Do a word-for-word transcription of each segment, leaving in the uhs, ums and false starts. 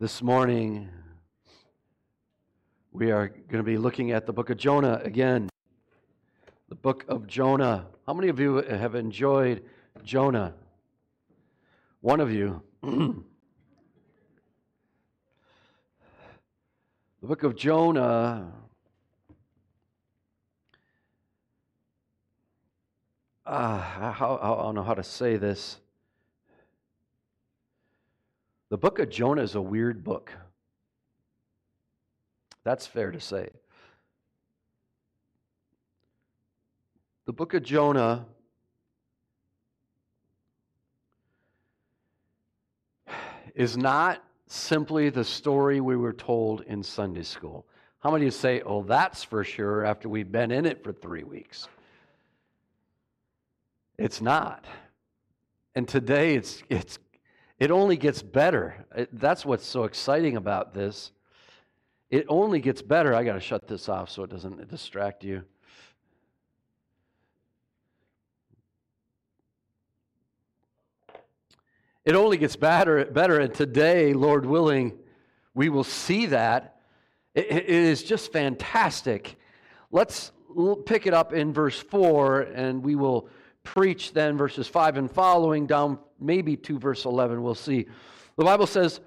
This morning, we are going to be looking at the book of Jonah again. The book of Jonah. How many of you have enjoyed Jonah? One of you. The book of Jonah. Uh, how, I don't know how to say this. The book of Jonah is a weird book. That's fair to say. The book of Jonah is not simply the story we were told in Sunday school. How many of you say, oh, that's for sure, after we've been in it for three weeks? It's not. And today it's it's It only gets better. It, that's what's so exciting about this. It only gets better. I got to shut this off so it doesn't distract you. It only gets better, better, and today, Lord willing, we will see that. It, it is just fantastic. Let's pick it up in verse four, and we will preach then verses five and following down maybe to verse eleven. We'll see. The Bible says,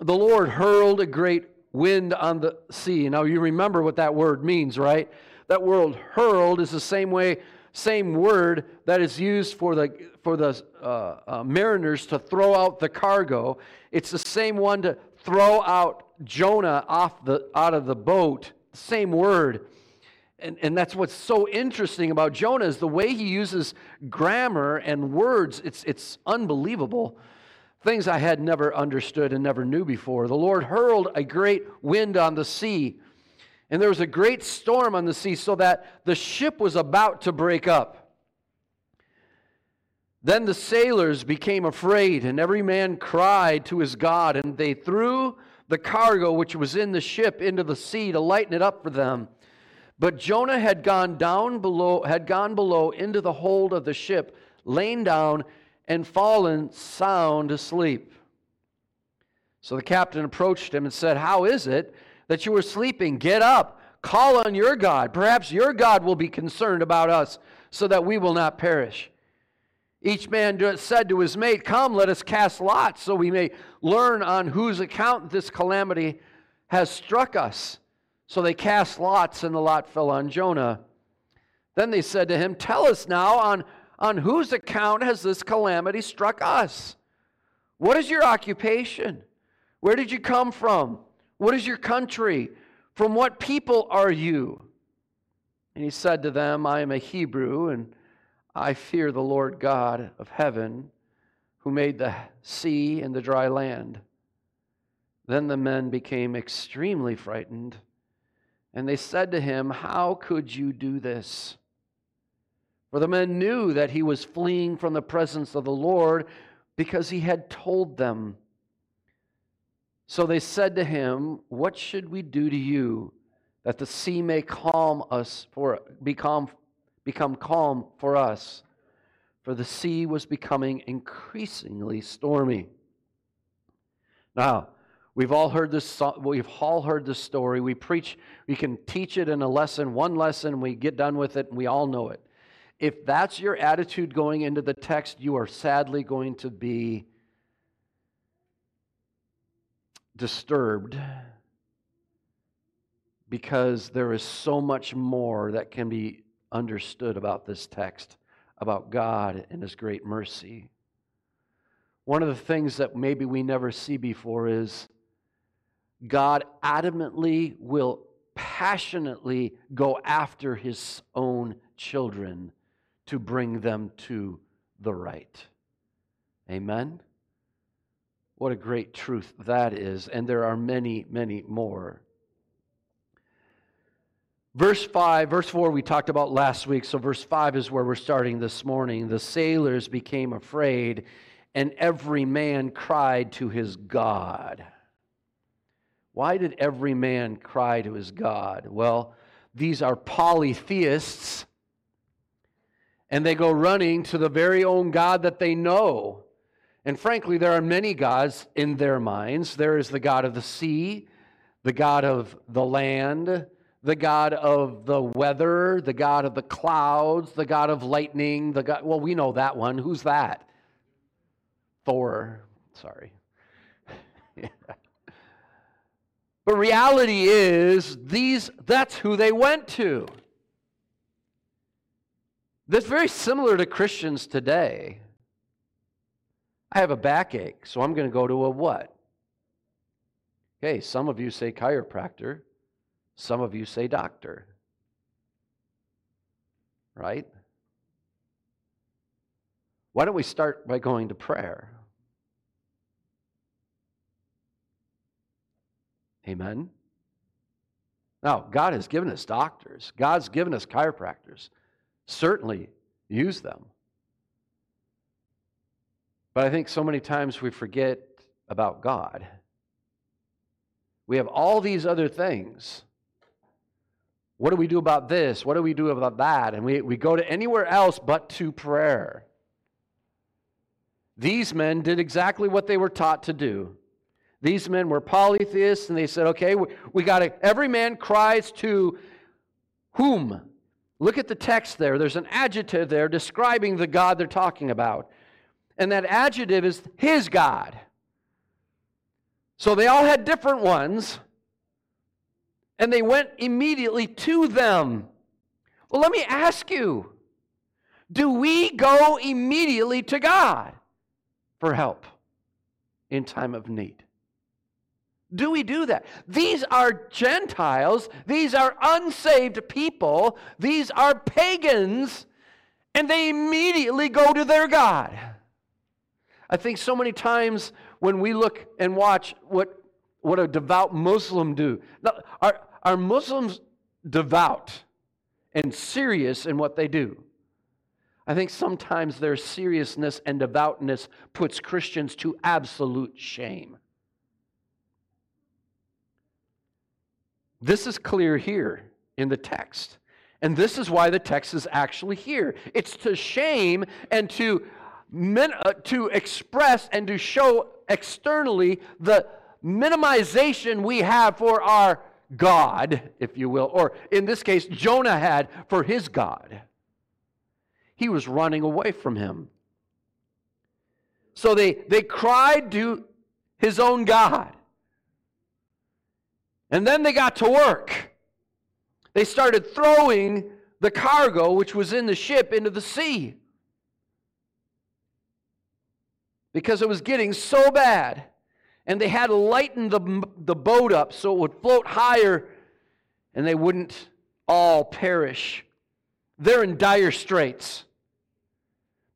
the Lord hurled a great wind on the sea. Now you remember what that word means, right? That word hurled is the same way, same word that is used for the for the uh, uh, mariners to throw out the cargo. It's the same one to throw out Jonah off the out of the boat. Same word. And, and that's what's so interesting about Jonah is the way he uses grammar and words. It's, it's unbelievable. Things I had never understood and never knew before. The Lord hurled a great wind on the sea, and there was a great storm on the sea so that the ship was about to break up. Then the sailors became afraid, and every man cried to his God, and they threw the cargo which was in the ship into the sea to lighten it up for them. But Jonah had gone down below, had gone below into the hold of the ship, lain down and fallen sound asleep. So the captain approached him and said, how is it that you are sleeping? Get up, call on your God. Perhaps your God will be concerned about us so that we will not perish. Each man said to his mate, come, let us cast lots so we may learn on whose account this calamity has struck us. So they cast lots, and the lot fell on Jonah. Then they said to him, tell us now, on, on whose account has this calamity struck us? What is your occupation? Where did you come from? What is your country? From what people are you? And he said to them, I am a Hebrew, and I fear the Lord God of heaven, who made the sea and the dry land. Then the men became extremely frightened. And they said to him, how could you do this? For the men knew that he was fleeing from the presence of the Lord because he had told them. So they said to him, what should we do to you that the sea may calm us for become, become calm for us? For the sea was becoming increasingly stormy. Now, We've all heard this. We've all heard this story. We preach. We can teach it in a lesson, one lesson. We get done with it, and we all know it. If that's your attitude going into the text, you are sadly going to be disturbed because there is so much more that can be understood about this text, about God and His great mercy. One of the things that maybe we never see before is God adamantly will passionately go after His own children to bring them to the right. Amen? What a great truth that is, and there are many, many more. Verse five, verse four we talked about last week, so verse five is where we're starting this morning. The sailors became afraid, and every man cried to his God. Why did every man cry to his God? Well, these are polytheists, and they go running to the very own God that they know. And frankly, there are many gods in their minds. There is the God of the sea, the God of the land, the God of the weather, the God of the clouds, the God of lightning, the God, well, we know that one. Who's that? Thor, sorry. Yeah. But reality is, these that's who they went to. That's very similar to Christians today. I have a backache, so I'm going to go to a what? Okay, some of you say chiropractor. Some of you say doctor. Right? Why don't we start by going to prayer? Amen. Now, God has given us doctors. God's given us chiropractors. Certainly use them. But I think so many times we forget about God. We have all these other things. What do we do about this? What do we do about that? And we, we go to anywhere else but to prayer. These men did exactly what they were taught to do. These men were polytheists, and they said, okay, we, we got to, every man cries to whom? Look at the text there. There's an adjective there describing the God they're talking about. And that adjective is his God. So they all had different ones, and they went immediately to them. Well, let me ask you, do we go immediately to God for help in time of need? Do we do that? These are Gentiles. These are unsaved people. These are pagans, and they immediately go to their God. I think so many times when we look and watch what what a devout Muslim do. Now, are, are Muslims devout and serious in what they do? I think sometimes their seriousness and devoutness puts Christians to absolute shame. This is clear here in the text. And this is why the text is actually here. It's to shame and to min- uh, to express and to show externally the minimization we have for our God, if you will, or in this case, Jonah had for his God. He was running away from him. So they, they cried to his own God. And then they got to work. They started throwing the cargo, which was in the ship, into the sea. Because it was getting so bad. And they had to lighten the, the boat up so it would float higher and they wouldn't all perish. They're in dire straits.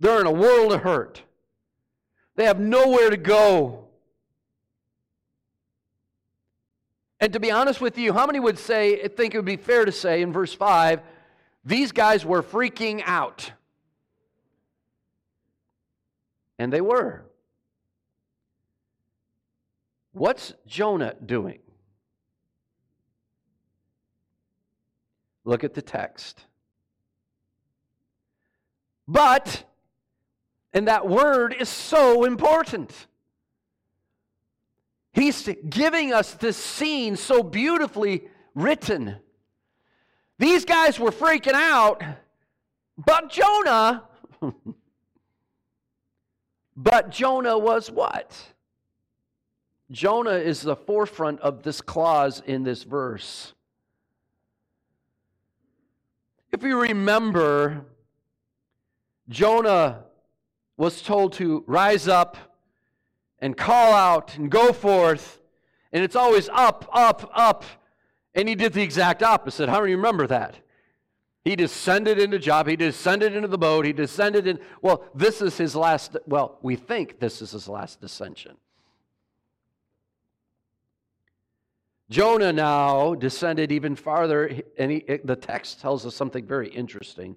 They're in a world of hurt. They have nowhere to go. And to be honest with you, how many would say, I think it would be fair to say in verse five, these guys were freaking out. And they were. What's Jonah doing? Look at the text. But, and that word is so important. He's giving us this scene so beautifully written. These guys were freaking out, but Jonah, but Jonah was what? Jonah is the forefront of this clause in this verse. If you remember, Jonah was told to rise up and call out and go forth. And it's always up, up, up. And he did the exact opposite. How do you remember that? He descended into Job. He descended into the boat. He descended in. Well, this is his last. Well, we think this is his last descension. Jonah now descended even farther. And he, it, the text tells us something very interesting.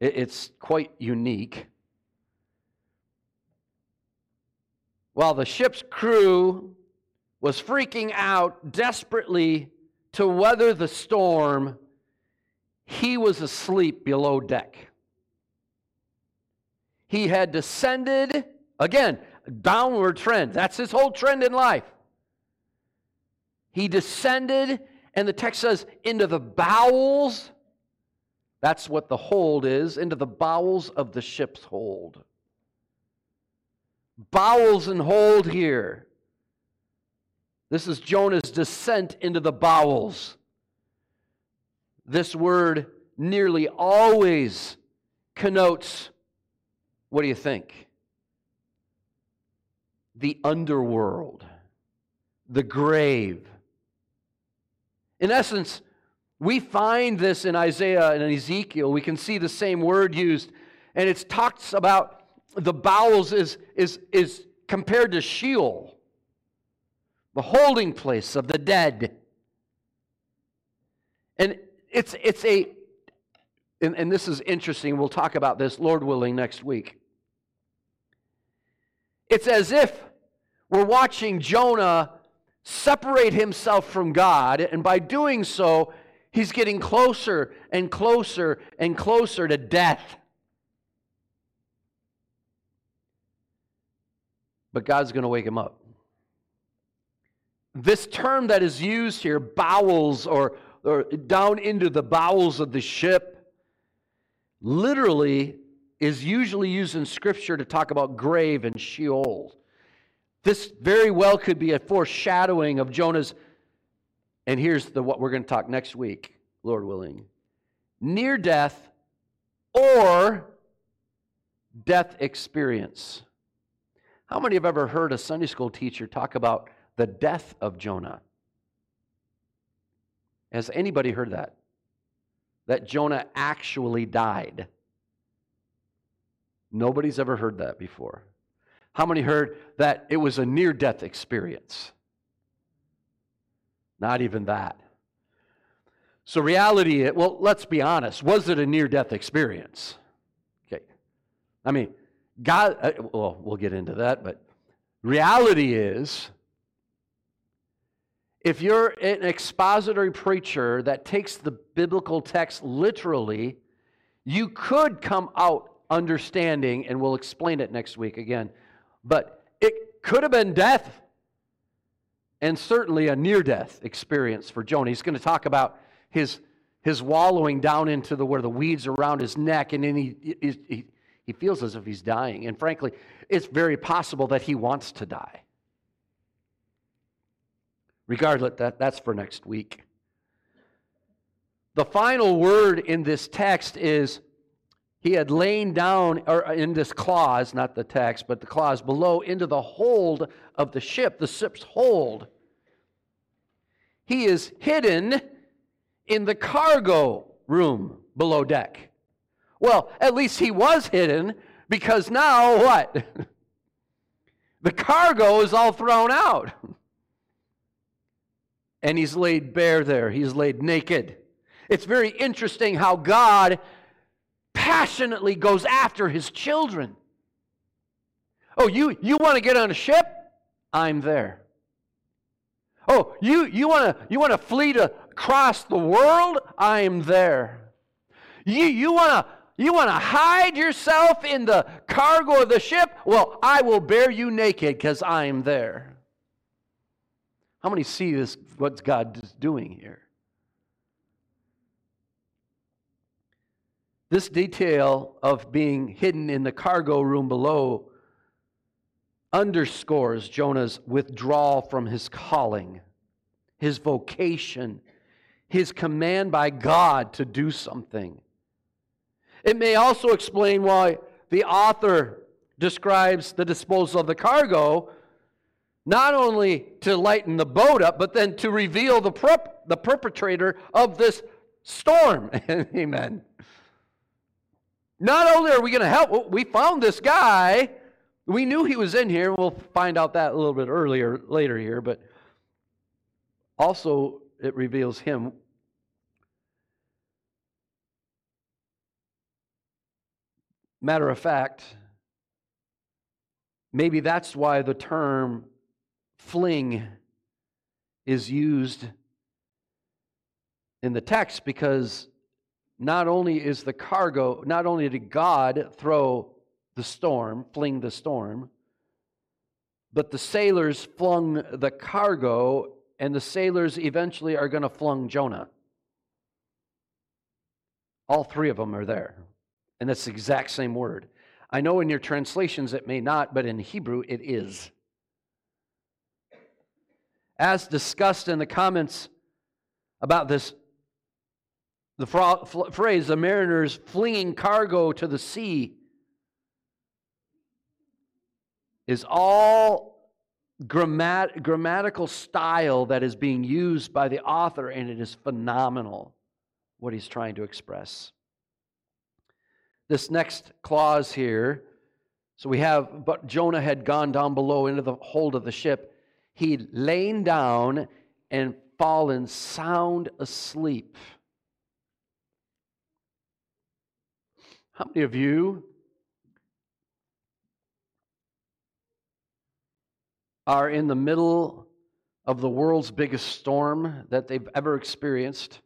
It, it's quite unique. While the ship's crew was freaking out desperately to weather the storm, he was asleep below deck. He had descended Again, downward trend. That's his whole trend in life. He descended, and the text says, into the bowels. That's what the hold is, into the bowels of the ship's hold. Bowels and hold here. This is Jonah's descent into the bowels. This word nearly always connotes, what do you think? The underworld, the grave. In essence, we find this in Isaiah and in Ezekiel. We can see the same word used, and it talks about the bowels is, is, is compared to Sheol, the holding place of the dead. And it's it's a, and, and this is interesting, we'll talk about this, Lord willing, next week. It's as if we're watching Jonah separate himself from God, and by doing so, he's getting closer and closer and closer to death. But God's going to wake him up. This term that is used here, bowels, or, or down into the bowels of the ship, literally is usually used in Scripture to talk about grave and Sheol. This very well could be a foreshadowing of Jonah's, and here's the what we're going to talk next week, Lord willing, near death or death experience. How many have ever heard a Sunday school teacher talk about the death of Jonah? Has anybody heard that? That Jonah actually died. Nobody's ever heard that before. How many heard that it was a near-death experience? Not even that. So reality, well, let's be honest. Was it a near-death experience? Okay. I mean, God, well, we'll get into that, but reality is, if you're an expository preacher that takes the biblical text literally, you could come out understanding, and we'll explain it next week again, but it could have been death, and certainly a near-death experience for Jonah. He's going to talk about his his wallowing down into the where the weeds around his neck, and then he he he feels as if he's dying. And frankly, it's very possible that he wants to die. Regardless, that, that's for next week. The final word in this text is, he had lain down, or in this clause, not the text, but the clause below, into the hold of the ship, the ship's hold. He is hidden in the cargo room below deck. Well, at least he was hidden, because now what? The cargo is all thrown out. And he's laid bare there. He's laid naked. It's very interesting how God passionately goes after his children. Oh, you, you want to get on a ship? I'm there. Oh, you, you want to you want to flee to cross the world? I'm there. You you want to you want to hide yourself in the cargo of the ship? Well, I will bear you naked because I'm there. How many see this, what God is doing here? This detail of being hidden in the cargo room below underscores Jonah's withdrawal from his calling, his vocation, his command by God to do something. It may also explain why the author describes the disposal of the cargo not only to lighten the boat up, but then to reveal the prep, the perpetrator of this storm. Amen. Not only are we going to help, we found this guy. We knew he was in here. We'll find out that a little bit earlier, later here. But also, it reveals him. Matter of fact, maybe that's why the term fling is used in the text, because not only is the cargo, not only did God throw the storm, fling the storm, But the sailors flung the cargo, and the sailors eventually are going to flung Jonah. All three of them are there. And that's the exact same word. I know in your translations it may not, but in Hebrew it is. As discussed in the comments about this, the fra- f- phrase, the mariners flinging cargo to the sea, is all grammat- grammatical style that is being used by the author, and it is phenomenal what he's trying to express. This next clause here, so we have, but Jonah had gone down below into the hold of the ship. He'd lain down and fallen sound asleep. How many of you are in the middle of the world's biggest storm that they've ever experienced?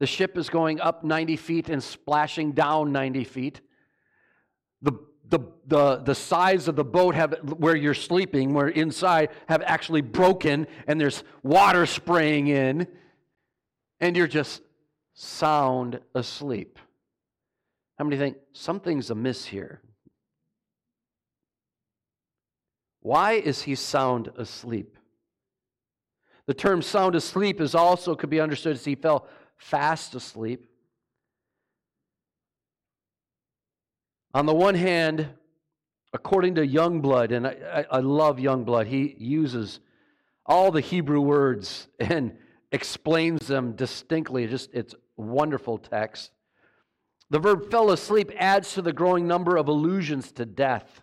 The ship is going up ninety feet and splashing down ninety feet. The, the, the, the sides of the boat have, where you're sleeping, where inside, have actually broken, and there's water spraying in, and you're just sound asleep. How many think, something's amiss here? Why is he sound asleep? The term sound asleep is also, could be understood as he fell fast asleep. On the one hand, according to Youngblood, and I, I love Youngblood, he uses all the Hebrew words and explains them distinctly. Just, it's wonderful text. The verb fell asleep adds to the growing number of allusions to death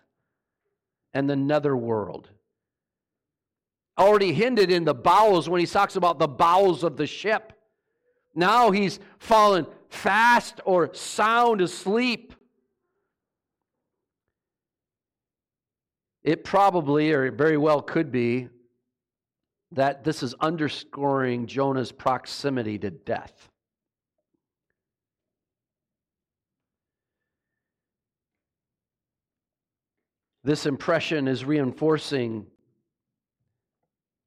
and the netherworld. Already hinted in the bowels when he talks about the bowels of the ship. Now he's fallen fast or sound asleep. It probably, or it very well could be, that this is underscoring Jonah's proximity to death. This impression is reinforcing,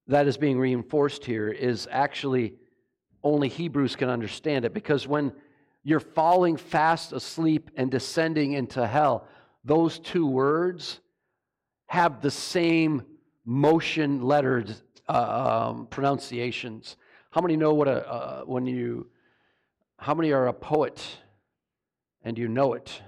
that is being reinforced here, is actually only Hebrews can understand it, because when you're falling fast asleep and descending into hell, those two words have the same motion lettered um, pronunciations. How many know what a, uh, when you, how many are a poet and you know it?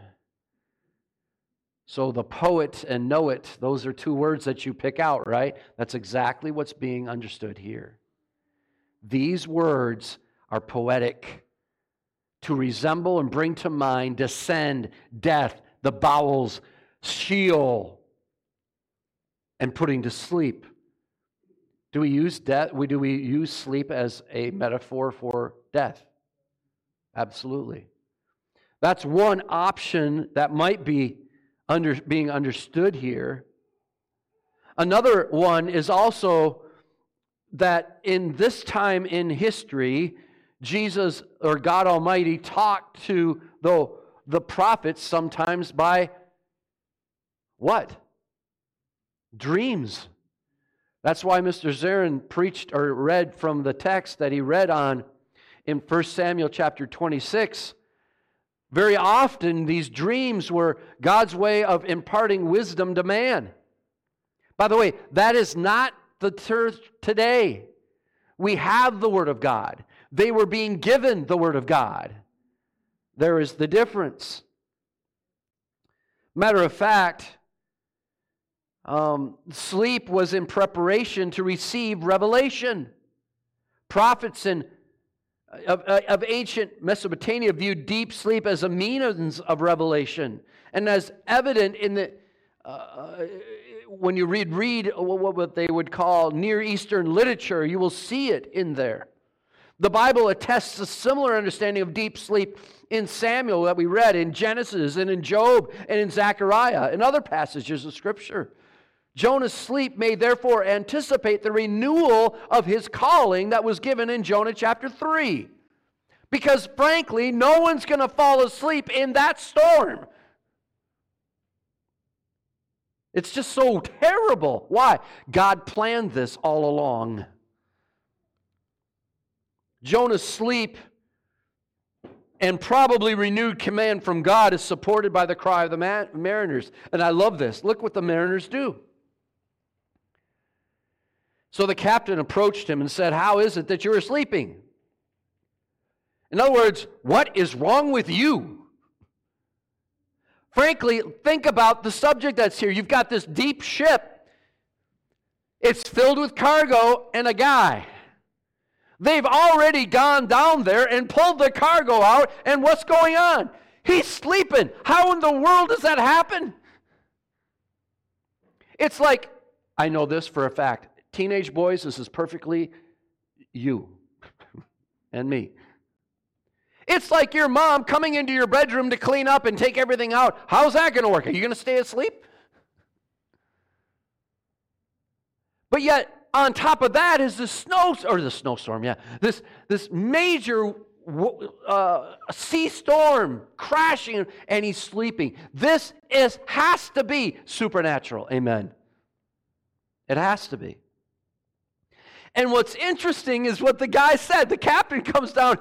So the poet and know it, those are two words that you pick out, right? That's exactly what's being understood here. These words are poetic, to resemble and bring to mind descend, death, the bowels, Sheol, and putting to sleep. Do we use death? We do we use sleep as a metaphor for death? Absolutely. That's one option that might be under, being understood here. Another one is also that in this time in history, Jesus or God Almighty talked to the, the prophets sometimes by what? Dreams. That's why Mister Zarin preached or read from the text that he read on in First Samuel chapter twenty-six. Very often these dreams were God's way of imparting wisdom to man. By the way, that is not the church today. We have the Word of God. They were being given the Word of God. There is the difference. Matter of fact, um, sleep was in preparation to receive revelation. Prophets in, of, of ancient Mesopotamia viewed deep sleep as a means of revelation, and as evident in the Uh, when you read read what they would call Near Eastern literature, you will see it in there. The Bible attests a similar understanding of deep sleep in Samuel that we read, in Genesis, and in Job, and in Zechariah, and other passages of Scripture. Jonah's sleep may therefore anticipate the renewal of his calling that was given in Jonah chapter three. Because frankly, no one's going to fall asleep in that storm. It's just so terrible. Why? God planned this all along. Jonah's sleep and probably renewed command from God is supported by the cry of the mariners. And I love this. Look what the mariners do. So the captain approached him and said, "How is it that you are sleeping?" In other words, what is wrong with you? Frankly, think about the subject that's here. You've got this deep ship. It's filled with cargo and a guy. They've already gone down there and pulled the cargo out, and what's going on? He's sleeping. How in the world does that happen? It's like, I know this for a fact. Teenage boys, this is perfectly you and me. It's like your mom coming into your bedroom to clean up and take everything out. How's that going to work? Are you going to stay asleep? But yet, on top of that is the snow, or the snowstorm, yeah. This, this major uh, sea storm crashing, and he's sleeping. This is has to be supernatural. Amen. It has to be. And what's interesting is what the guy said. The captain comes down.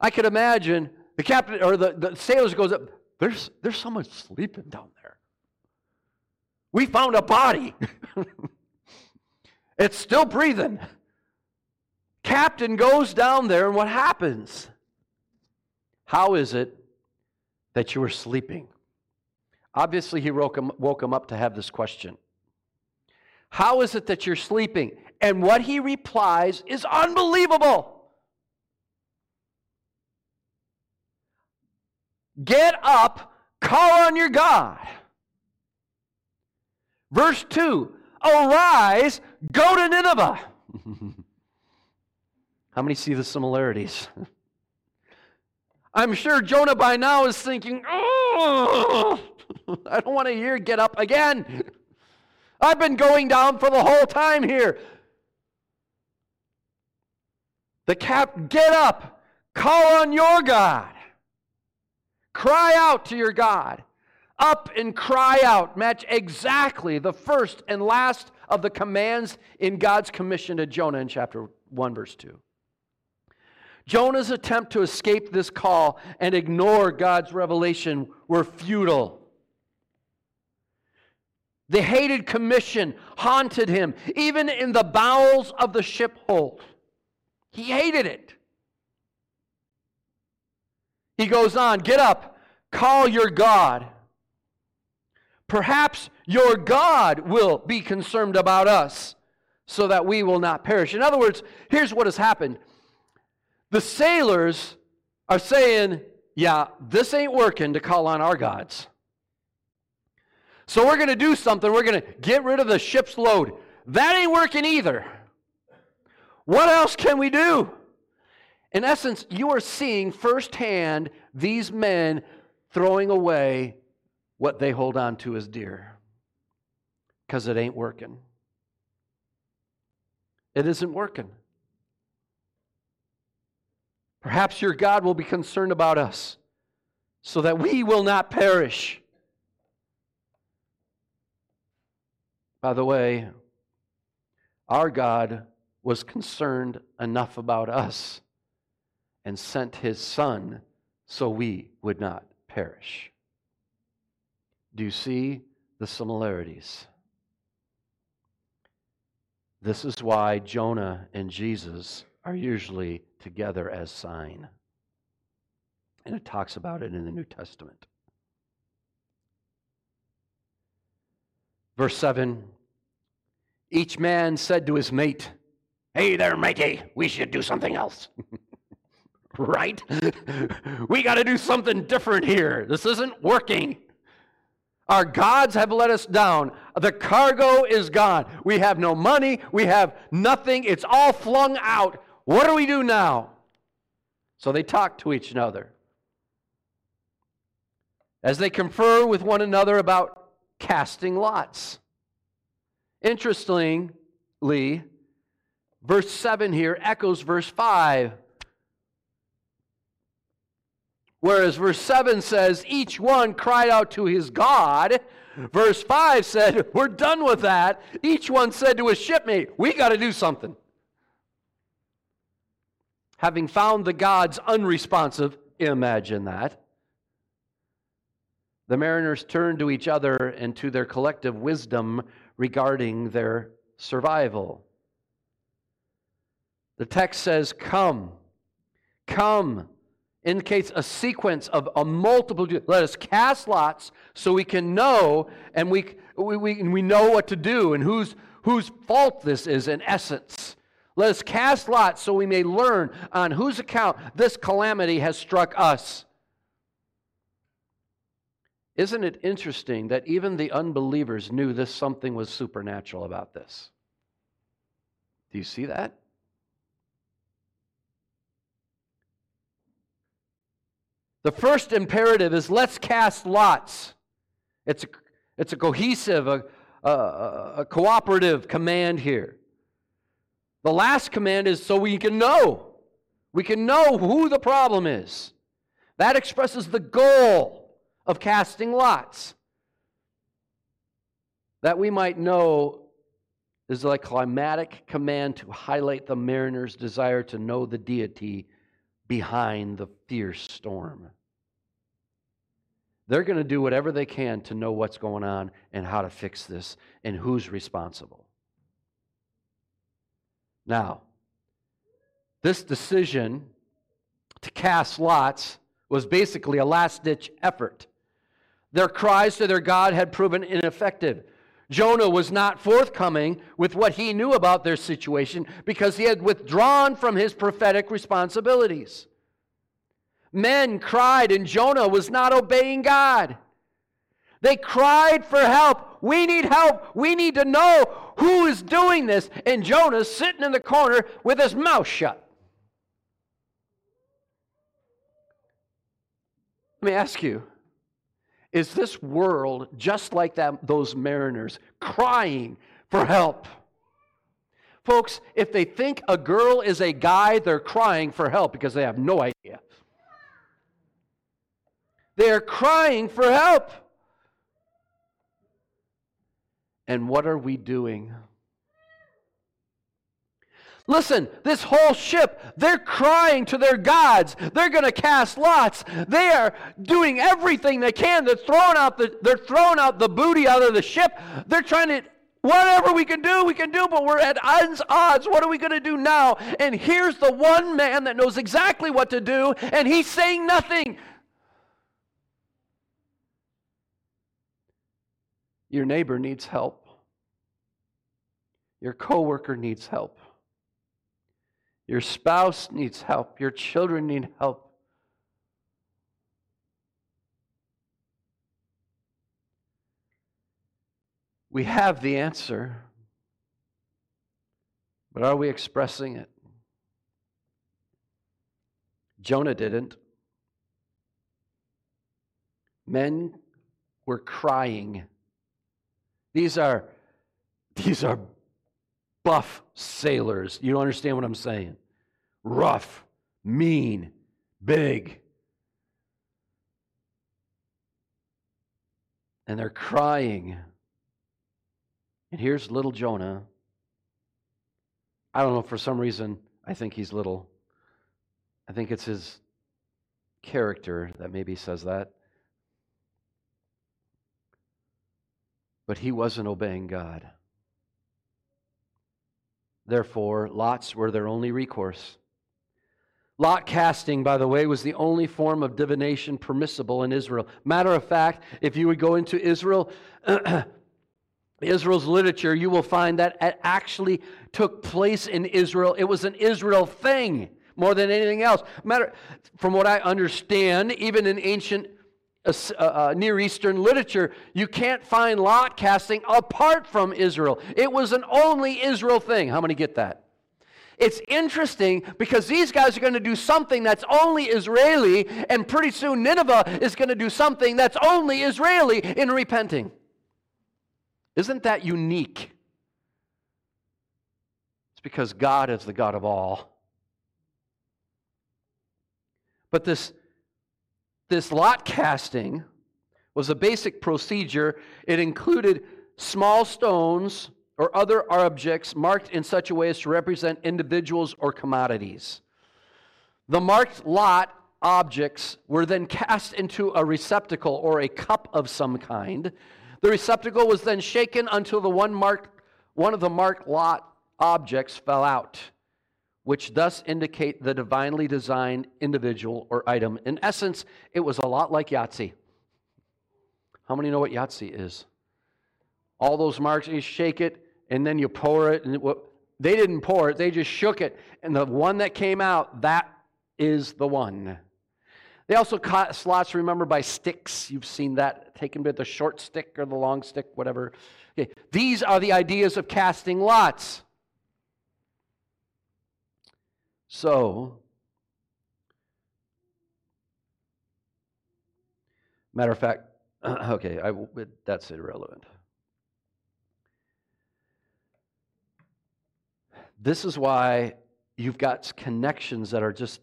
I could imagine the captain or the, the sailors goes up. There's there's someone sleeping down there. We found a body. It's still breathing. Captain goes down there, and what happens? How is it that you were sleeping? Obviously, he woke him, woke him up to have this question. How is it that you're sleeping? And what he replies is unbelievable. Get up, call on your God. Verse two, arise, go to Nineveh. How many see the similarities? I'm sure Jonah by now is thinking, oh, I don't want to hear get up again. I've been going down for the whole time here. The cap, get up, call on your God. Cry out to your God. Up and cry out match exactly the first and last of the commands in God's commission to Jonah in chapter one, verse two. Jonah's attempt to escape this call and ignore God's revelation were futile. The hated commission haunted him, even in the bowels of the ship hold. He hated it. He goes on, get up, call your God. Perhaps your God will be concerned about us so that we will not perish. In other words, here's what has happened. The sailors are saying, yeah, this ain't working to call on our gods. So we're going to do something. We're going to get rid of the ship's load. That ain't working either. What else can we do? In essence, you are seeing firsthand these men throwing away what they hold on to as dear because it ain't working. It isn't working. Perhaps your God will be concerned about us so that we will not perish. By the way, our God was concerned enough about us and sent his son so we would not perish. Do you see the similarities? This is why Jonah and Jesus are usually together as sign. And it talks about it in the New Testament. Verse seven, each man said to his mate, hey there, matey, we should do something else. Right? We got to do something different here. This isn't working. Our gods have let us down. The cargo is gone. We have no money. We have nothing. It's all flung out. What do we do now? So they talk to each other. As they confer with one another about casting lots. Interestingly, verse seven here echoes verse five. Whereas verse seven says, each one cried out to his God, Verse five said, we're done with that. Each one said to his shipmate, we got to do something. Having found the gods unresponsive, imagine that, the mariners turned to each other and to their collective wisdom regarding their survival. The text says, come, come, indicates a sequence of a multiple. Let us cast lots so we can know, and we we we, we know what to do and whose whose fault this is in essence. Let us cast lots so we may learn on whose account this calamity has struck us. Isn't it interesting that even the unbelievers knew this something was supernatural about this? Do you see that? The first imperative is let's cast lots. It's a, it's a cohesive, a, a, a cooperative command here. The last command is so we can know. We can know who the problem is. That expresses the goal of casting lots. That we might know is like a climatic command to highlight the mariner's desire to know the deity behind the fierce storm. They're going to do whatever they can to know what's going on and how to fix this and who's responsible. Now, this decision to cast lots was basically a last-ditch effort. Their cries to their God had proven ineffective. Jonah was not forthcoming with what he knew about their situation because he had withdrawn from his prophetic responsibilities. Men cried, and Jonah was not obeying God. They cried for help. We need help. We need to know who is doing this. And Jonah's sitting in the corner with his mouth shut. Let me ask you, is this world just like that, those mariners crying for help? Folks, if they think a girl is a guy, they're crying for help because they have no idea. They're crying for help. And what are we doing? Listen, this whole ship, they're crying to their gods. They're going to cast lots. They are doing everything they can. They're throwing out the, they're throwing out the booty out of the ship. They're trying to, whatever we can do, we can do, but we're at odds. What are we going to do now? And here's the one man that knows exactly what to do, and he's saying nothing. Your neighbor needs help. Your coworker needs help. Your spouse needs help. Your children need help. We have the answer, but are we expressing it? Jonah didn't. Men were crying. These are, these are buff sailors. You don't understand what I'm saying. Rough, mean, big. And they're crying. And here's little Jonah. I don't know, for some reason, I think he's little. I think it's his character that maybe says that. But he wasn't obeying God. Therefore, lots were their only recourse. Lot casting, by the way, was the only form of divination permissible in Israel. Matter of fact, if you would go into Israel, Israel's literature, you will find that it actually took place in Israel. It was an Israel thing more than anything else. Matter, from what I understand, even in ancient Uh, uh, Near Eastern literature, you can't find lot casting apart from Israel. It was an only Israel thing. How many get that? It's interesting because these guys are going to do something that's only Israeli, and pretty soon Nineveh is going to do something that's only Israeli in repenting. Isn't that unique? It's because God is the God of all. But this This lot casting was a basic procedure. It included small stones or other objects marked in such a way as to represent individuals or commodities. The marked lot objects were then cast into a receptacle or a cup of some kind. The receptacle was then shaken until the one marked one of the marked lot objects fell out, which thus indicate the divinely designed individual or item. In essence, it was a lot like Yahtzee. How many know what Yahtzee is? All those marks, you shake it, and then you pour it. And it, well, they didn't pour it, they just shook it. And the one that came out, that is the one. They also cast lots, remember, by sticks. You've seen that taken with the short stick or the long stick, whatever. Okay. These are the ideas of casting lots. So, matter of fact, okay, I, that's irrelevant. This is why you've got connections that are just,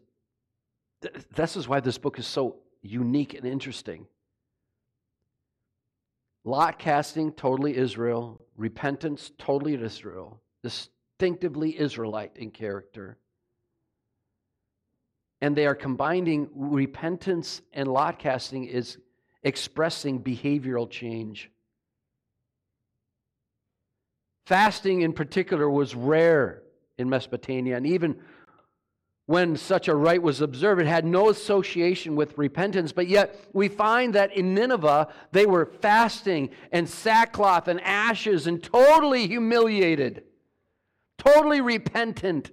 this is why this book is so unique and interesting. Lot casting, totally Israel. Repentance, totally Israel. Distinctively Israelite in character. And they are combining repentance and lot casting is expressing behavioral change. Fasting in particular was rare in Mesopotamia, and even when such a rite was observed, it had no association with repentance. But yet, we find that in Nineveh, they were fasting and sackcloth and ashes and totally humiliated, totally repentant.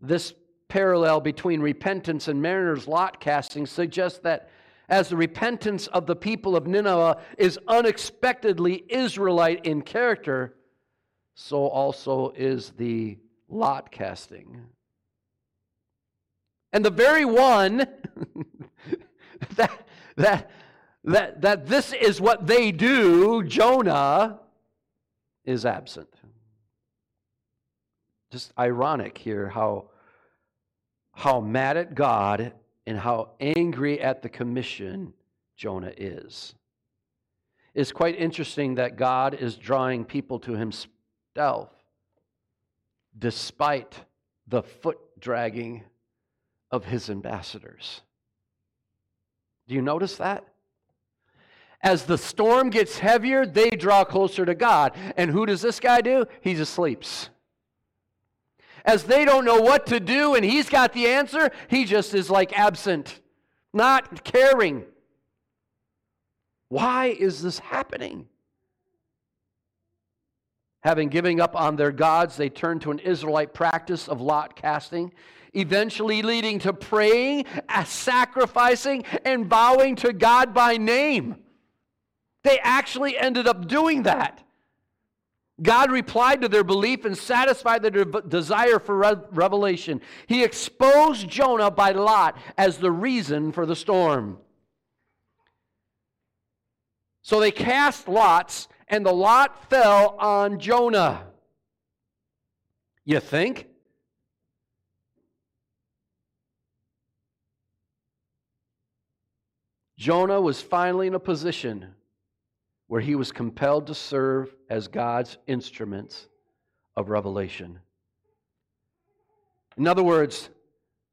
This parallel between repentance and mariners' lot casting suggests that as the repentance of the people of Nineveh is unexpectedly Israelite in character, so also is the lot casting. And the very one that, that, that, that this is what they do, Jonah, is absent. Just ironic here how, how mad at God and how angry at the commission Jonah is. It's quite interesting that God is drawing people to himself despite the foot dragging of his ambassadors. Do you notice that? As the storm gets heavier, they draw closer to God. And who does this guy do? He just sleeps. As they don't know what to do and he's got the answer, he just is like absent, not caring. Why is this happening? Having given up on their gods, they turned to an Israelite practice of lot casting, eventually leading to praying, sacrificing, and vowing to God by name. They actually ended up doing that. God replied to their belief and satisfied their desire for re- revelation. He exposed Jonah by Lot as the reason for the storm. So they cast lots, and the lot fell on Jonah. You think? Jonah was finally in a position where he was compelled to serve as God's instruments of revelation. In other words,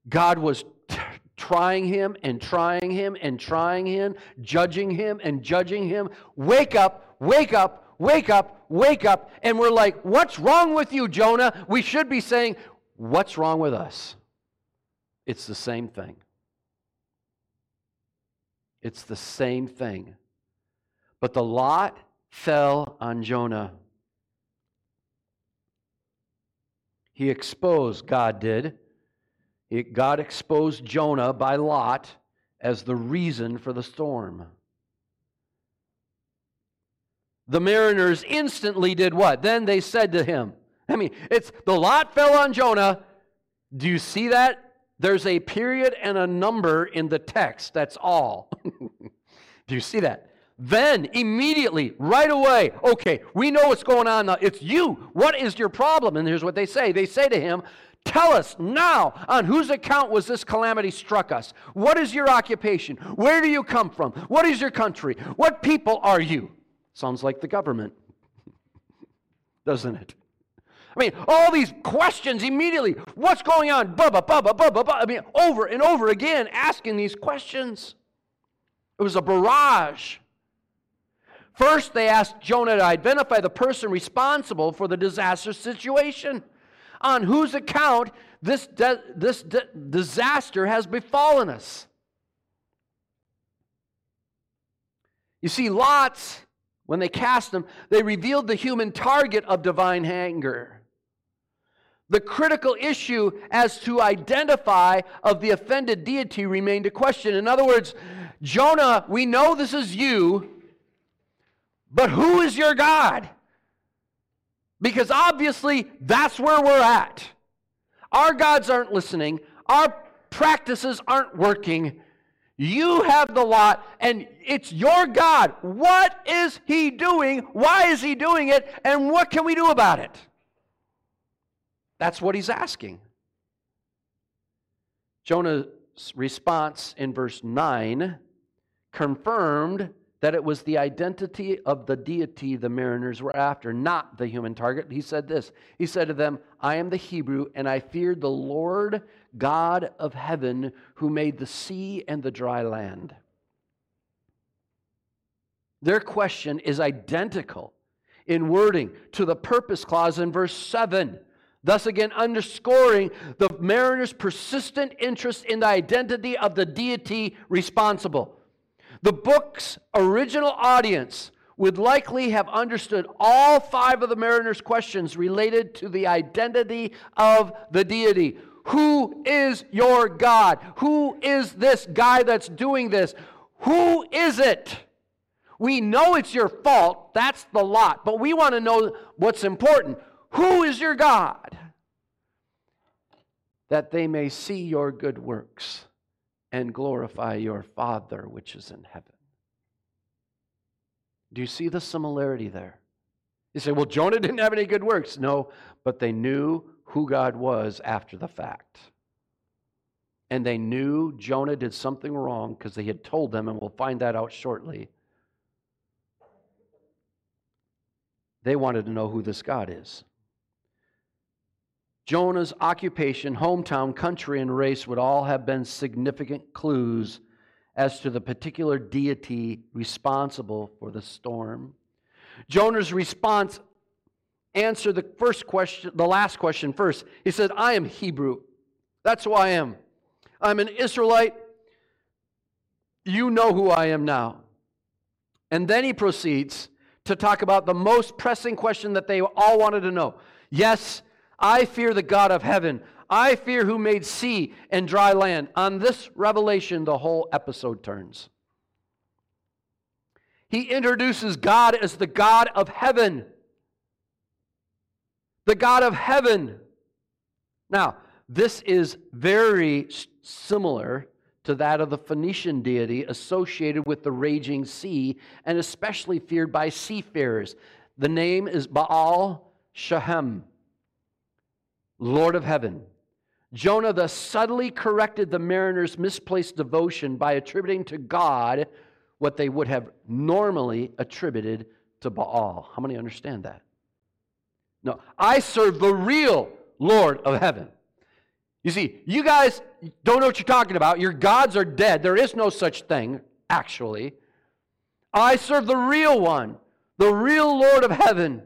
God was t- trying him and trying him and trying him, judging him and judging him. Wake up, wake up, wake up, wake up. And we're like, what's wrong with you, Jonah? We should be saying, what's wrong with us? It's the same thing. It's the same thing. But the lot fell on Jonah. He exposed, God did. It, God exposed Jonah by Lot as the reason for the storm. The mariners instantly did what? Then they said to him, I mean, it's the lot fell on Jonah. Do you see that? There's a period and a number in the text. That's all. Do you see that? Then, immediately, right away, okay, we know what's going on now. It's you. What is your problem? And here's what they say. They say to him, Tell us now, on whose account was this calamity struck us? What is your occupation? Where do you come from? What is your country? What people are you? Sounds like the government, doesn't it? I mean, all these questions immediately. What's going on? Bubba, bubba, bubba, bubba. I mean, over and over again, asking these questions. It was a barrage. First, they asked Jonah to identify the person responsible for the disaster situation, on whose account this, de- this de- disaster has befallen us. You see, lots, when they cast them, they revealed the human target of divine anger. The critical issue as to identify of the offended deity remained a question. In other words, Jonah, we know this is you, but who is your God? Because obviously, that's where we're at. Our gods aren't listening. Our practices aren't working. You have the lot, and it's your God. What is he doing? Why is he doing it? And what can we do about it? That's what he's asking. Jonah's response in verse nine confirmed that it was the identity of the deity the mariners were after, not the human target. He said this. He said to them, I am the Hebrew, and I fear the Lord God of heaven, who made the sea and the dry land. Their question is identical in wording to the purpose clause in verse seven. Thus again underscoring the mariners' persistent interest in the identity of the deity responsible. The book's original audience would likely have understood all five of the mariners' questions related to the identity of the deity. Who is your God? Who is this guy that's doing this? Who is it? We know it's your fault. That's the lot. But we want to know what's important. Who is your God? That they may see your good works and glorify your Father which is in heaven. Do you see the similarity there? You say, well, Jonah didn't have any good works. No, but they knew who God was after the fact. And they knew Jonah did something wrong because they had told them, and we'll find that out shortly. They wanted to know who this God is. Jonah's occupation, hometown, country, and race would all have been significant clues as to the particular deity responsible for the storm. Jonah's response answered the first question, the last question first. He said, I am Hebrew. That's who I am. I'm an Israelite. You know who I am now. And then he proceeds to talk about the most pressing question that they all wanted to know. Yes, I fear the God of heaven. I fear who made sea and dry land. On this revelation, the whole episode turns. He introduces God as the God of heaven. The God of heaven. Now, this is very similar to that of the Phoenician deity associated with the raging sea and especially feared by seafarers. The name is Baal Shahem, Lord of heaven. Jonah thus subtly corrected the mariners' misplaced devotion by attributing to God what they would have normally attributed to Baal. How many understand that? No, I serve the real Lord of heaven. You see, you guys don't know what you're talking about. Your gods are dead. There is no such thing, actually. I serve the real one, the real Lord of heaven.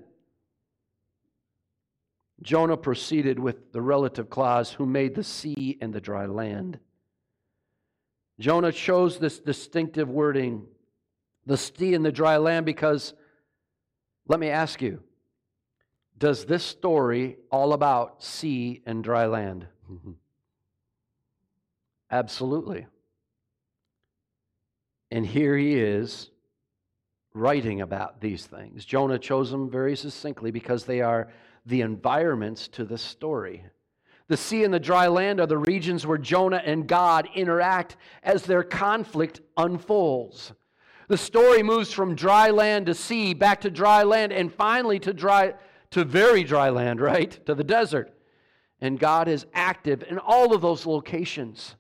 Jonah proceeded with the relative clause, who made the sea and the dry land. Jonah chose this distinctive wording, the sea and the dry land, because, let me ask you, does this story all about sea and dry land? Mm-hmm. Absolutely. And here he is writing about these things. Jonah chose them very succinctly because they are the environments to the story. The sea and the dry land are the regions where Jonah and God interact as their conflict unfolds. The story moves from dry land to sea, back to dry land, and finally to dry to very dry land, right? To the desert. And God is active in all of those locations.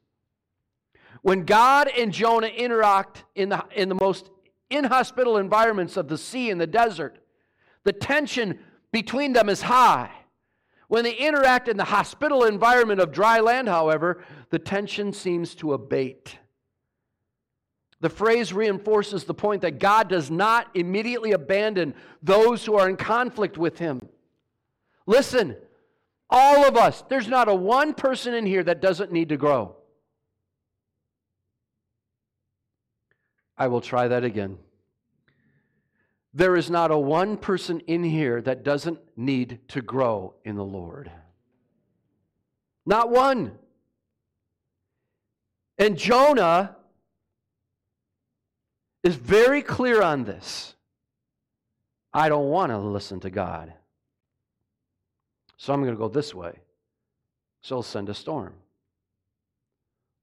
When God and Jonah interact in the, in the most inhospitable environments of the sea and the desert, the tension between them is high. When they interact in the hospitable environment of dry land, however, the tension seems to abate. The phrase reinforces the point that God does not immediately abandon those who are in conflict with Him. Listen, all of us, there's not a one person in here that doesn't need to grow. I will try that again. There is not a one person in here that doesn't need to grow in the Lord. Not one. And Jonah is very clear on this. I don't want to listen to God. So I'm going to go this way. So I'll send a storm.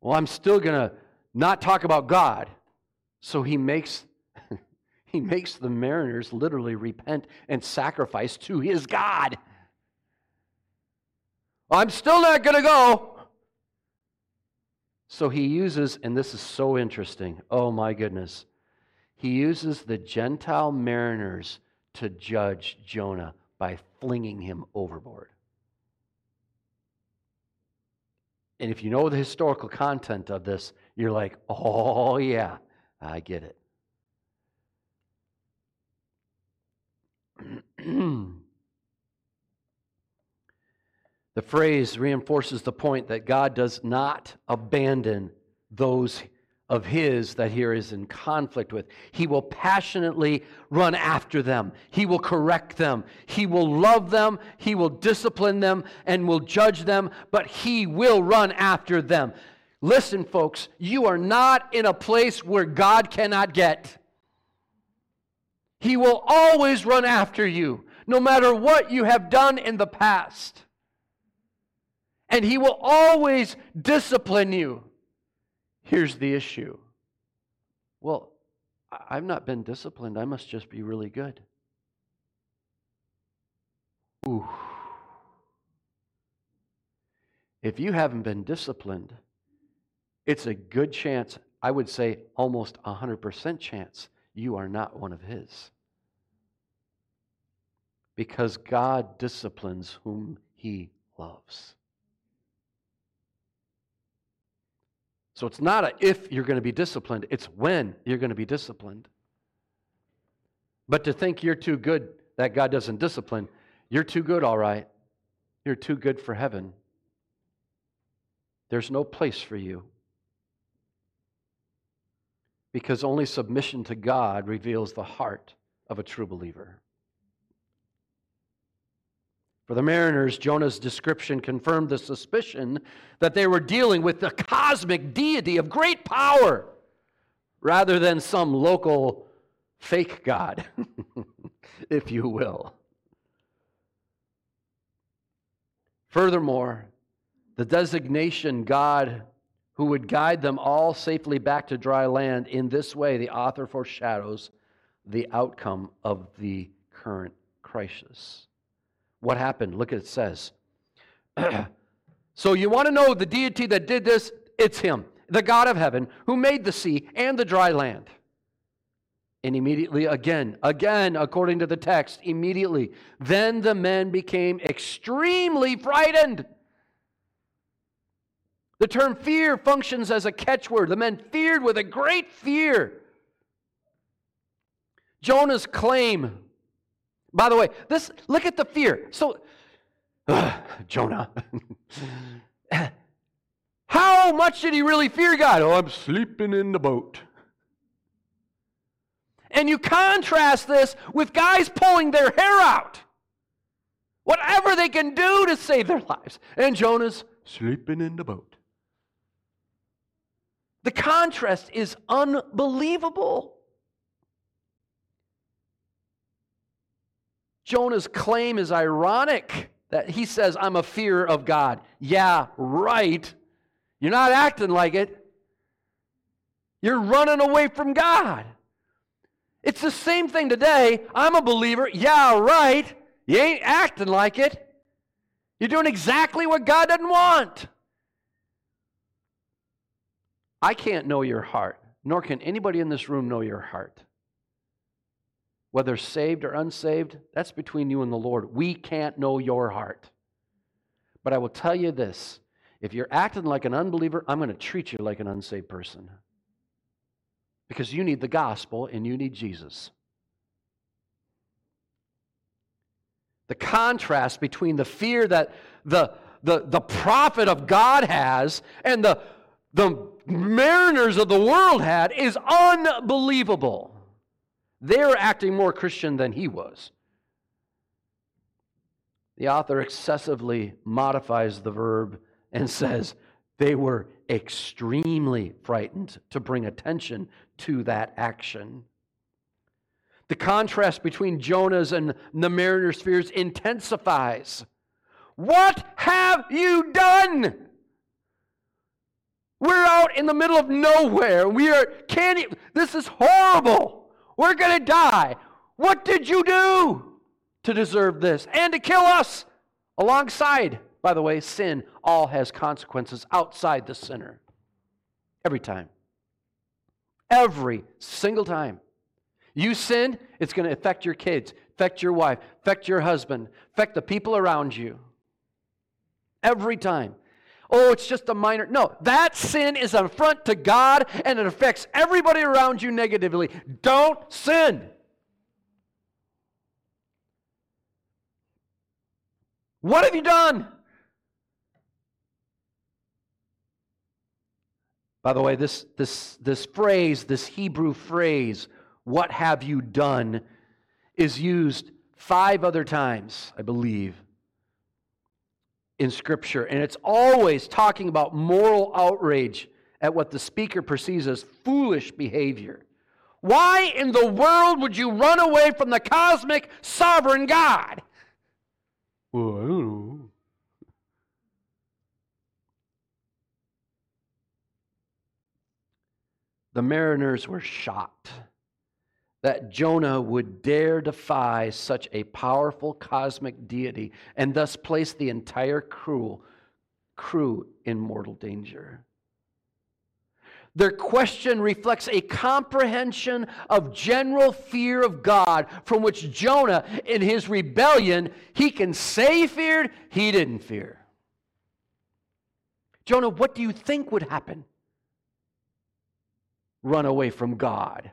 Well, I'm still going to not talk about God. So he makes... He makes the mariners literally repent and sacrifice to his God. I'm still not going to go. So he uses, and this is so interesting, oh my goodness, he uses the Gentile mariners to judge Jonah by flinging him overboard. And if you know the historical content of this, you're like, oh yeah, I get it. The phrase reinforces the point that God does not abandon those of His that He is in conflict with. He will passionately run after them. He will correct them. He will love them. He will discipline them and will judge them, but He will run after them. Listen, folks, you are not in a place where God cannot get. He will always run after you, no matter what you have done in the past. And He will always discipline you. Here's the issue. Well, I've not been disciplined. I must just be really good. Ooh. If you haven't been disciplined, it's a good chance, I would say almost one hundred percent chance, you are not one of His. Because God disciplines whom He loves. So it's not a if you're going to be disciplined, it's when you're going to be disciplined. But to think you're too good that God doesn't discipline, you're too good, all right. You're too good for heaven. There's no place for you. Because only submission to God reveals the heart of a true believer. For the mariners, Jonah's description confirmed the suspicion that they were dealing with the cosmic deity of great power rather than some local fake god, if you will. Furthermore, the designation God who would guide them all safely back to dry land. In this way, the author foreshadows the outcome of the current crisis. What happened? Look at it says. So you want to know the deity that did this? It's Him, the God of heaven, who made the sea and the dry land. And immediately, again, again, according to the text, immediately, then the men became extremely frightened. The term fear functions as a catchword. The men feared with a great fear. Jonah's claim, by the way, this look at the fear. So, uh, Jonah, how much did he really fear God? Oh, I'm sleeping in the boat. And you contrast this with guys pulling their hair out. Whatever they can do to save their lives. And Jonah's sleeping in the boat. The contrast is unbelievable. Jonah's claim is ironic that he says, I'm a fear of God. Yeah, right. You're not acting like it. You're running away from God. It's the same thing today. I'm a believer. Yeah, right. You ain't acting like it. You're doing exactly what God doesn't want. I can't know your heart, nor can anybody in this room know your heart. Whether saved or unsaved, that's between you and the Lord. We can't know your heart. But I will tell you this. If you're acting like an unbeliever, I'm going to treat you like an unsaved person. Because you need the gospel and you need Jesus. The contrast between the fear that the, the, the prophet of God has and the, the mariners of the world had is unbelievable. They're acting more Christian than he was. The author excessively modifies the verb and says they were extremely frightened to bring attention to that action. The contrast between Jonah's and the mariner's fears intensifies. What have you done? We're out in the middle of nowhere. We are can't. This is horrible. We're going to die. What did you do to deserve this and to kill us? Alongside, by the way, sin all has consequences outside the sinner. Every time. Every single time. You sin, it's going to affect your kids, affect your wife, affect your husband, affect the people around you. Every time. Oh, it's just a minor. No, that sin is an affront to God, and it affects everybody around you negatively. Don't sin. What have you done? By the way, this this this phrase, this Hebrew phrase, what have you done, is used five other times, I believe, in Scripture. And it's always talking about moral outrage at what the speaker perceives as foolish behavior. Why in the world would you run away from the cosmic sovereign God? Well, I don't know. The mariners were shocked that Jonah would dare defy such a powerful cosmic deity and thus place the entire crew, crew in mortal danger. Their question reflects a comprehension of general fear of God from which Jonah, in his rebellion, he can say he feared, he didn't fear. Jonah, what do you think would happen? Run away from God.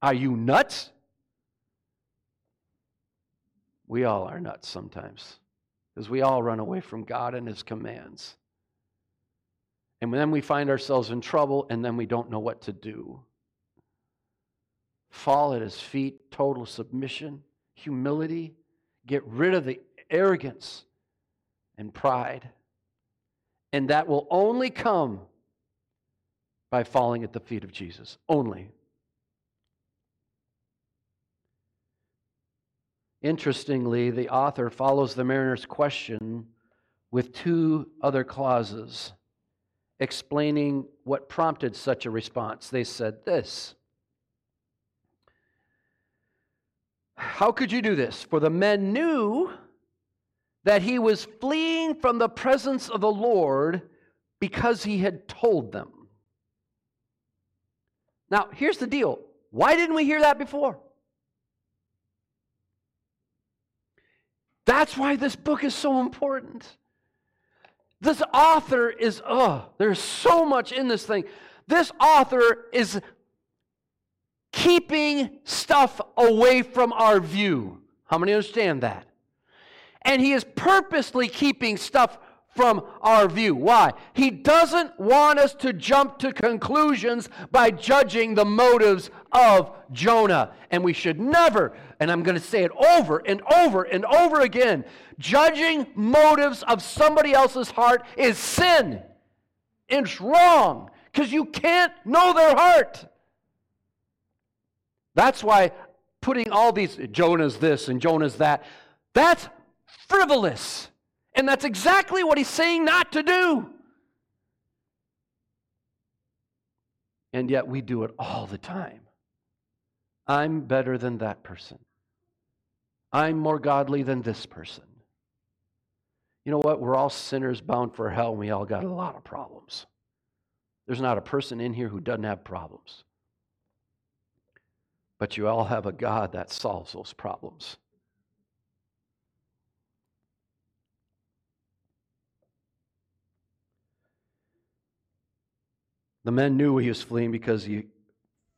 Are you nuts? We all are nuts sometimes, because we all run away from God and His commands. And then we find ourselves in trouble, and then we don't know what to do. Fall at His feet, total submission, humility, get rid of the arrogance and pride. And that will only come by falling at the feet of Jesus. Only. Interestingly, the author follows the mariner's question with two other clauses explaining what prompted such a response. They said this: how could you do this? For the men knew that he was fleeing from the presence of the Lord because he had told them. Now, here's the deal. Why didn't we hear that before? That's why this book is so important. This author is, oh, there's so much in this thing. This author is keeping stuff away from our view. How many understand that? And he is purposely keeping stuff from our view. Why? He doesn't want us to jump to conclusions by judging the motives of Jonah. And we should never, and I'm going to say it over and over and over again, judging motives of somebody else's heart is sin. It's wrong, because you can't know their heart. That's why putting all these, Jonah's this and Jonah's that, that's frivolous. And that's exactly what he's saying not to do. And yet we do it all the time. I'm better than that person. I'm more godly than this person. You know what? We're all sinners bound for hell, and we all got a lot of problems. There's not a person in here who doesn't have problems. But you all have a God that solves those problems. The men knew he was fleeing because he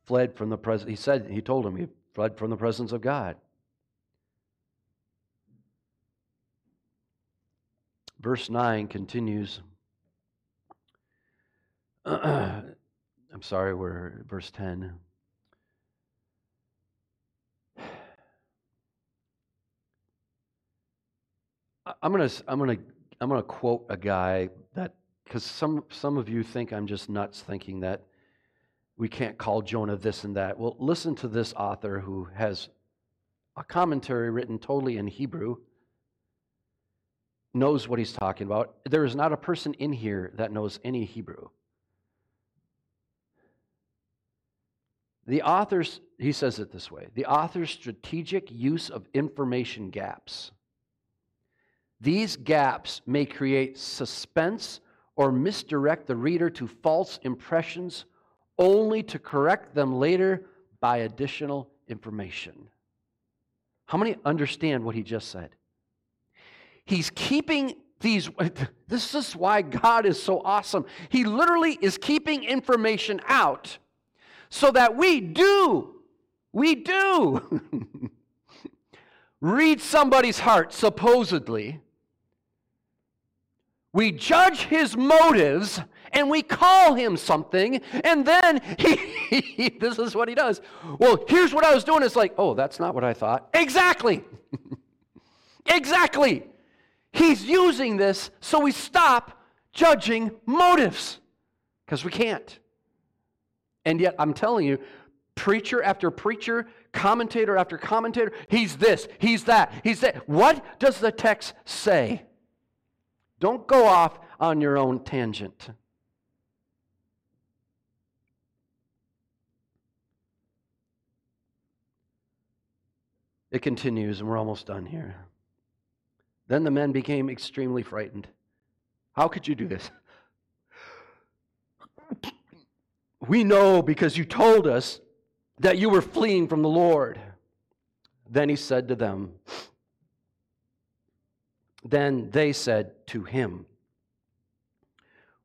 fled from the presence. He said, he told him he fled from the presence of God. Verse nine continues. I'm sorry, we're at verse ten. I'm gonna, I'm gonna, I'm gonna quote a guy that, because some some of you think I'm just nuts thinking that we can't call Jonah this and that. Well, listen to this author who has a commentary written totally in Hebrew, knows what he's talking about. There is not a person in here that knows any Hebrew. The author's, he says it this way, the author's strategic use of information gaps. These gaps may create suspense or misdirect the reader to false impressions only to correct them later by additional information. How many understand what he just said? He's keeping these, this is why God is so awesome. He literally is keeping information out so that we do, we do read somebody's heart, supposedly. We judge his motives, and we call him something, and then he, this is what he does. Well, here's what I was doing. It's like, oh, that's not what I thought. Exactly. Exactly. He's using this so we stop judging motives, because we can't. And yet, I'm telling you, preacher after preacher, commentator after commentator, he's this, he's that, he's that. What does the text say? Don't go off on your own tangent. It continues, and we're almost done here. Then the men became extremely frightened. How could you do this? We know because you told us that you were fleeing from the Lord. Then he said to them, Then they said to him,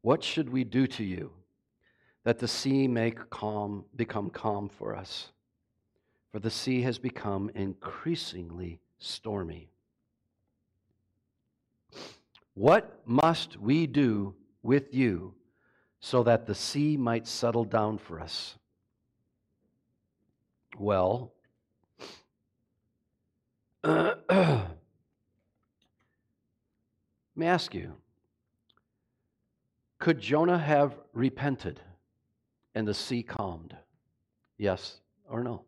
What should we do to you that the sea may calm, become calm for us? For the sea has become increasingly stormy. What must we do with you so that the sea might settle down for us? Well, uh, let me ask you, could Jonah have repented and the sea calmed? Yes or no?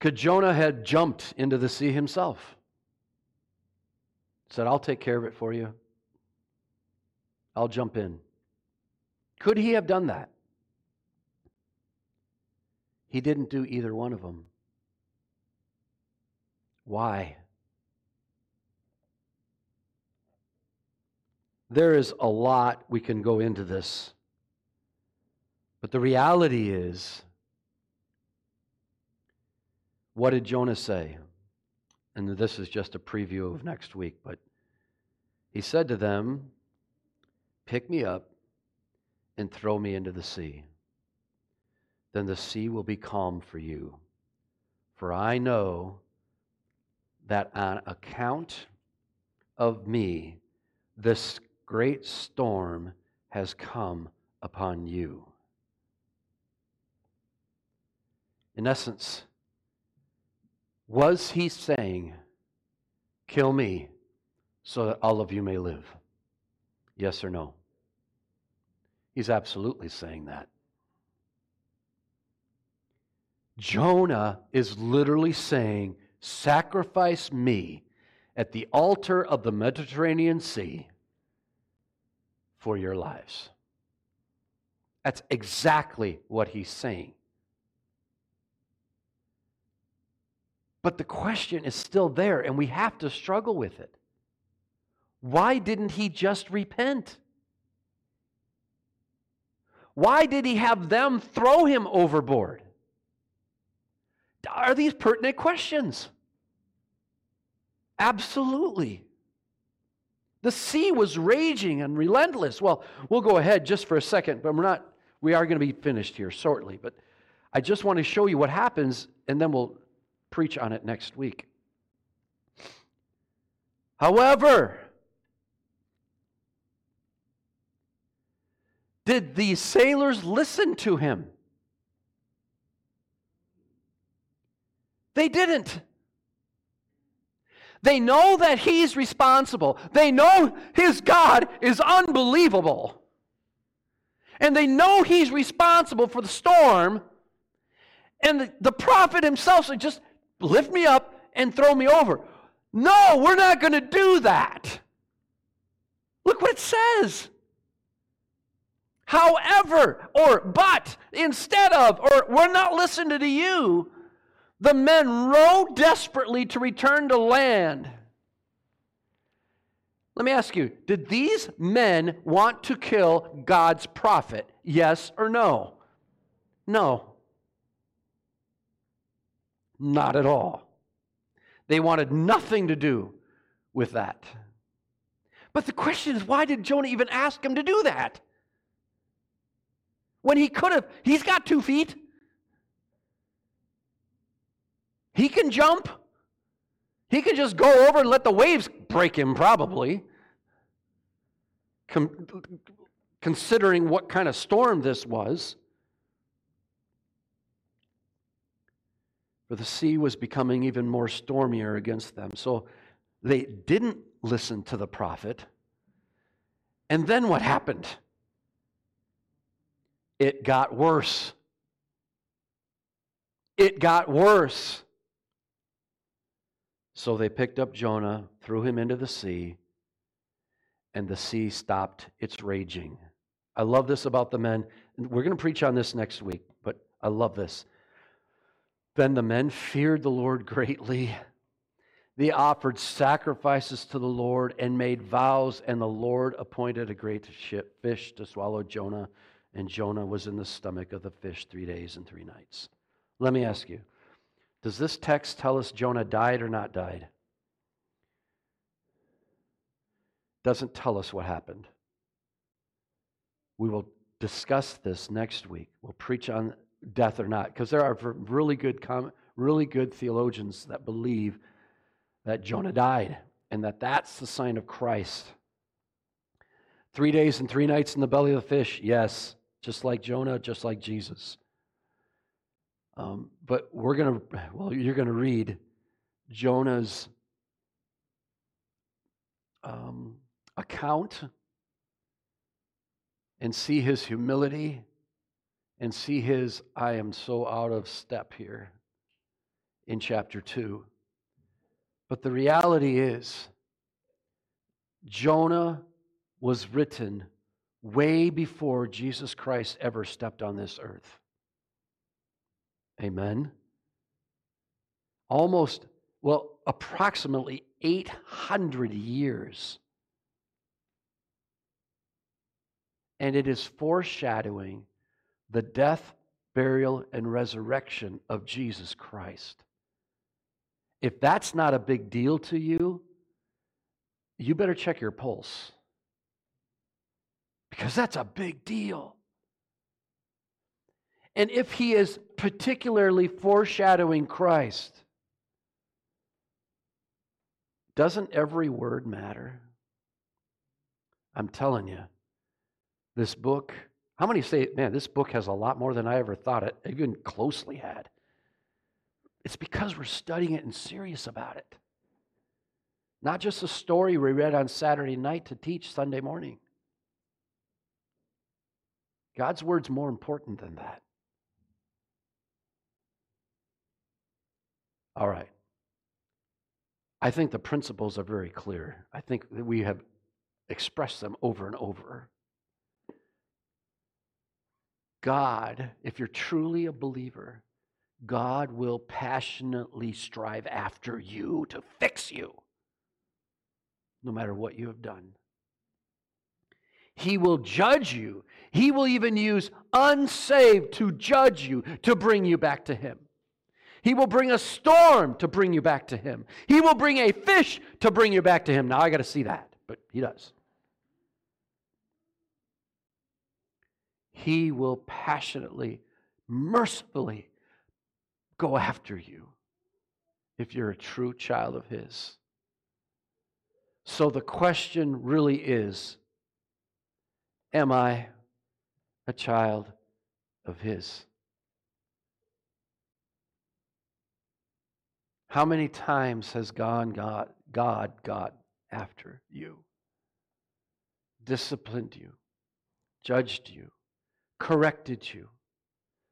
Could Jonah have jumped into the sea himself? Said, I'll take care of it for you. I'll jump in. Could he have done that? He didn't do either one of them. Why? There is a lot we can go into this. But the reality is, what did Jonah say? And this is just a preview of next week, but he said to them, Pick me up and throw me into the sea. Then the sea will be calm for you. For I know that on account of me, this great storm has come upon you. In essence, was he saying, kill me so that all of you may live? Yes or no? He's absolutely saying that. Jonah is literally saying, sacrifice me at the altar of the Mediterranean Sea for your lives. That's exactly what he's saying. But the question is still there, and we have to struggle with it. Why didn't he just repent? Why did he have them throw him overboard? Are these pertinent questions? Absolutely. The sea was raging and relentless. Well, we'll go ahead just for a second, but we're not, we are going to be finished here shortly. But I just want to show you what happens, and then we'll preach on it next week. However, did the sailors listen to him? They didn't. They know that he's responsible. They know his God is unbelievable. And they know he's responsible for the storm. And the, the prophet himself said, just lift me up and throw me over. No, we're not going to do that. Look what it says. However, or but, instead of, or we're not listening to you, the men row desperately to return to land. Let me ask you, did these men want to kill God's prophet? Yes or no? No. Not at all. They wanted nothing to do with that. But the question is, why did Jonah even ask him to do that? When he could have, he's got two feet. He can jump. He can just go over and let the waves break him, probably. Com- considering what kind of storm this was. For the sea was becoming even more stormier against them. So they didn't listen to the prophet. And then what happened? It got worse. It got worse. So they picked up Jonah, threw him into the sea, and the sea stopped its raging. I love this about the men. We're going to preach on this next week, but I love this. Then the men feared the Lord greatly. They offered sacrifices to the Lord and made vows, and the Lord appointed a great ship, fish to swallow Jonah. And Jonah was in the stomach of the fish three days and three nights. Let me ask you, does this text tell us Jonah died or not died? Doesn't tell us what happened. We will discuss this next week. We'll preach on death or not, because there are really good, com- really good theologians that believe that Jonah died and that that's the sign of Christ. Three days and three nights in the belly of the fish, yes. Just like Jonah, just like Jesus. Um, but we're going to, well, you're going to read Jonah's um, account and see his humility and see his, I am so out of step here in chapter two. But the reality is, Jonah was written way before Jesus Christ ever stepped on this earth. Amen. Almost, well, approximately eight hundred years. And it is foreshadowing the death, burial, and resurrection of Jesus Christ. If that's not a big deal to you, you better check your pulse. Because that's a big deal. And if he is particularly foreshadowing Christ, doesn't every word matter? I'm telling you, this book, how many say, man, this book has a lot more than I ever thought it, even closely had. It's because we're studying it and serious about it. Not just a story we read on Saturday night to teach Sunday morning. God's word's more important than that. All right. I think the principles are very clear. I think that we have expressed them over and over. God, if you're truly a believer, God will passionately strive after you to fix you, no matter what you have done. He will judge you. He will even use unsaved to judge you, to bring you back to Him. He will bring a storm to bring you back to Him. He will bring a fish to bring you back to Him. Now, I got to see that, but He does. He will passionately, mercifully go after you if you're a true child of His. So the question really is, am I a child of His? How many times has gone God, God got after you, disciplined you, judged you, corrected you,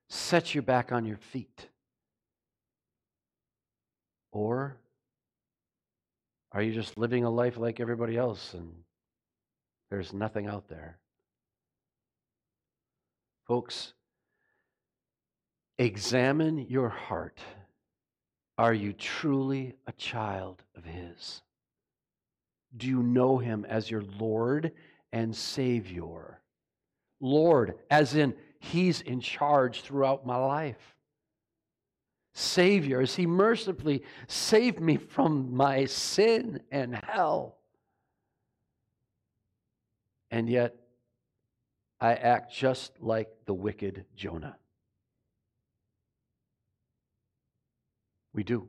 set you back on your feet? Or are you just living a life like everybody else and there's nothing out there? Folks, examine your heart. Are you truly a child of His? Do you know Him as your Lord and Savior? Lord, as in He's in charge throughout my life. Savior, as He mercifully saved me from my sin and hell. And yet, I act just like the wicked Jonah. We do.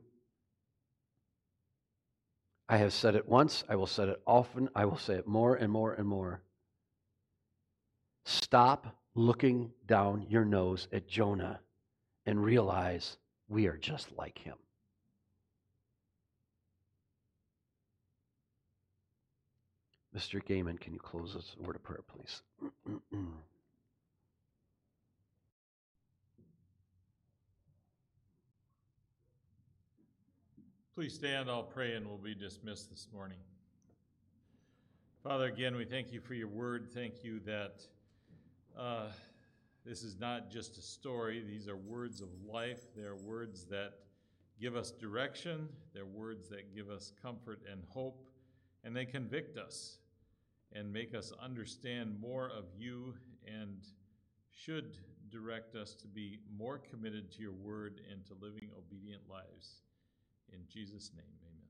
I have said it once, I will say it often, I will say it more and more and more. Stop looking down your nose at Jonah and realize we are just like him. Mister Gaiman, can you close us in a word of prayer, please? Please stand, I'll pray, and we'll be dismissed this morning. Father, again, we thank you for your word. Thank you that uh, this is not just a story. These are words of life. They're words that give us direction. They're words that give us comfort and hope, and they convict us and make us understand more of you and should direct us to be more committed to your word and to living obedient lives. In Jesus' name, amen.